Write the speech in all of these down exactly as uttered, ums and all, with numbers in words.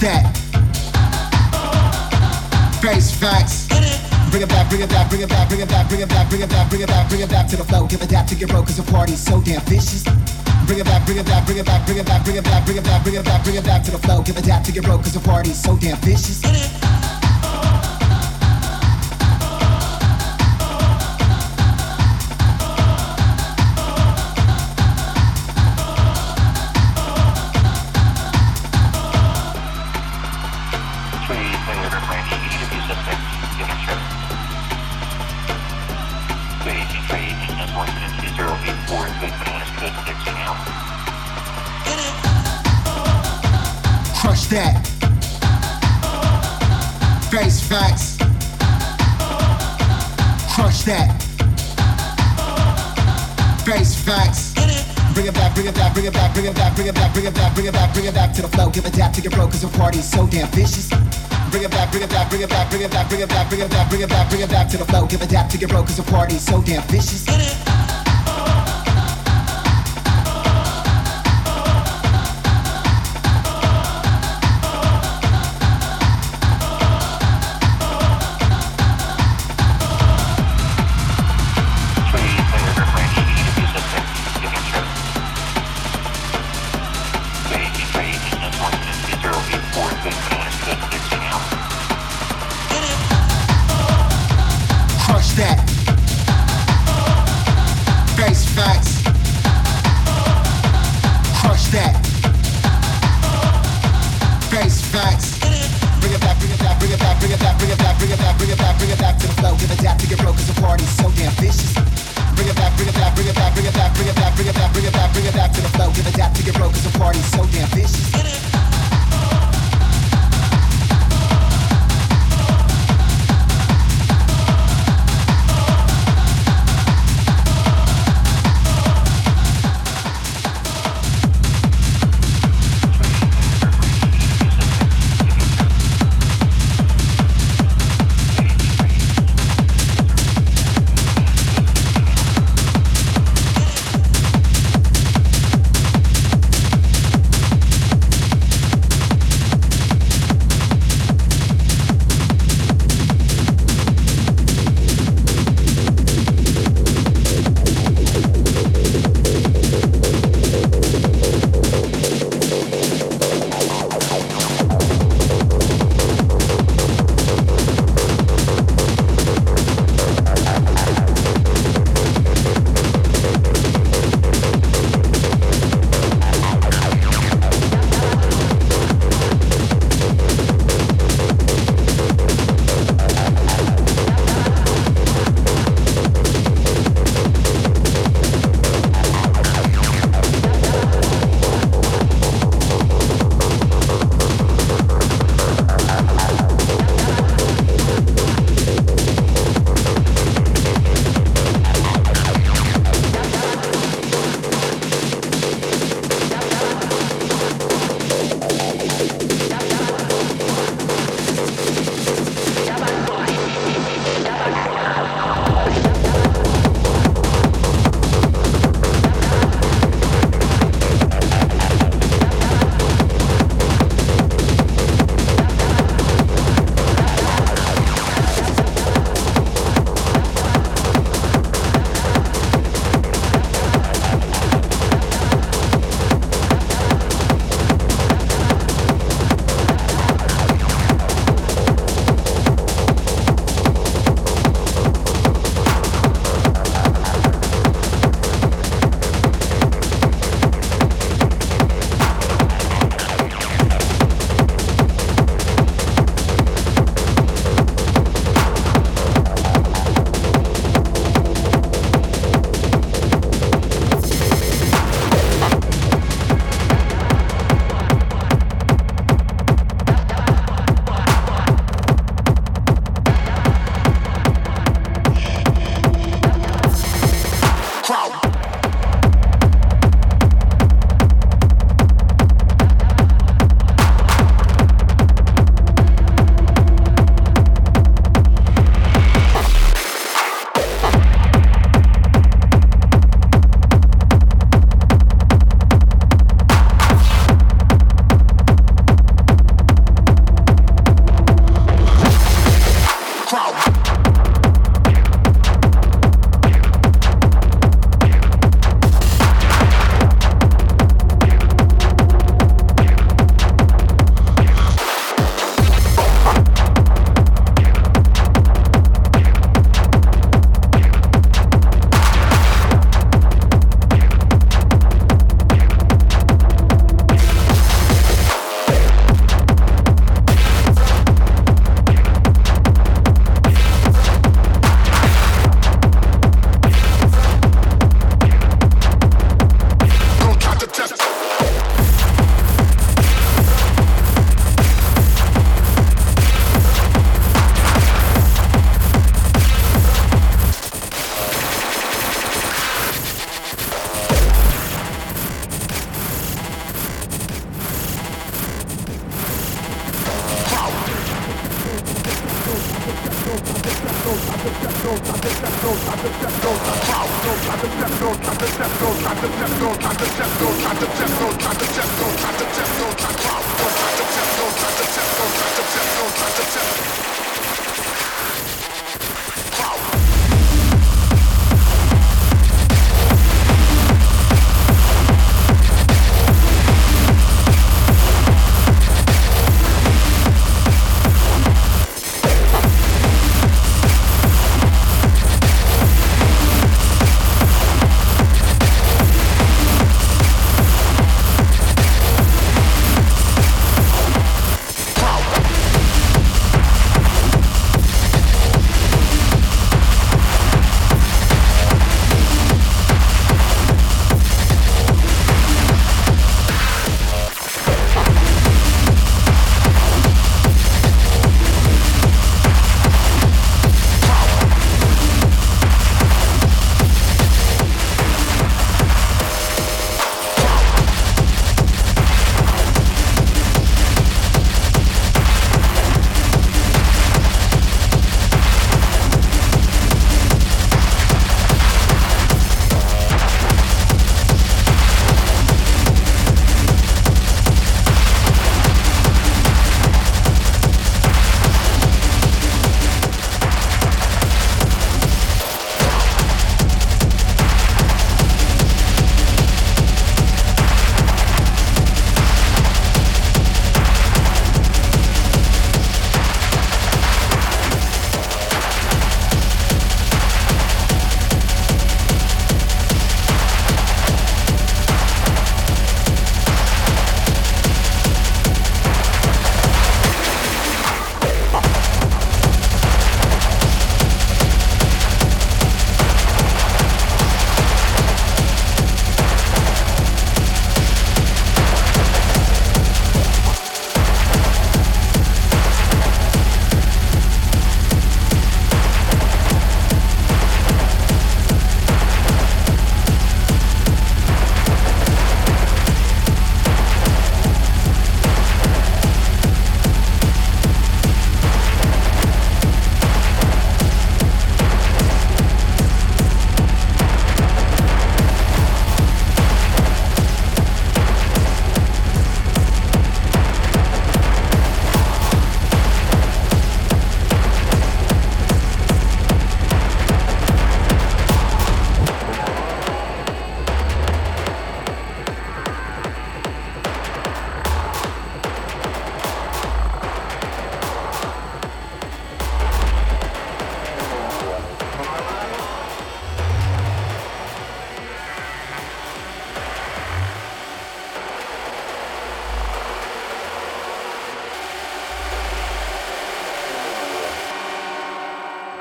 that? Face facts. Bring it back, bring it back, bring it back, bring it back, bring it back, bring it back, bring it back, bring it back to the flow. Give it back to your bro, cause the party's so damn vicious. Bring it back, bring it back, bring it back, bring it back, bring it back, bring it back, bring it back, bring it back to the flow. Give it back to your bro, cause the party's so damn vicious. That face facts, crush that face facts. Bring it back, bring it back, bring it back, bring it back, bring it back, bring it back, bring it back, bring it back to the flow. Give it back to your bro, cause the party's so damn vicious. Bring it back, bring it back, bring it back, bring it back, bring it back, bring it back, bring it back, bring it back to the flow. Give it back to your bro, cause the party's so damn vicious. the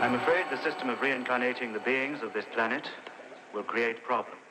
I'm afraid the system of reincarnating the beings of this planet will create problems.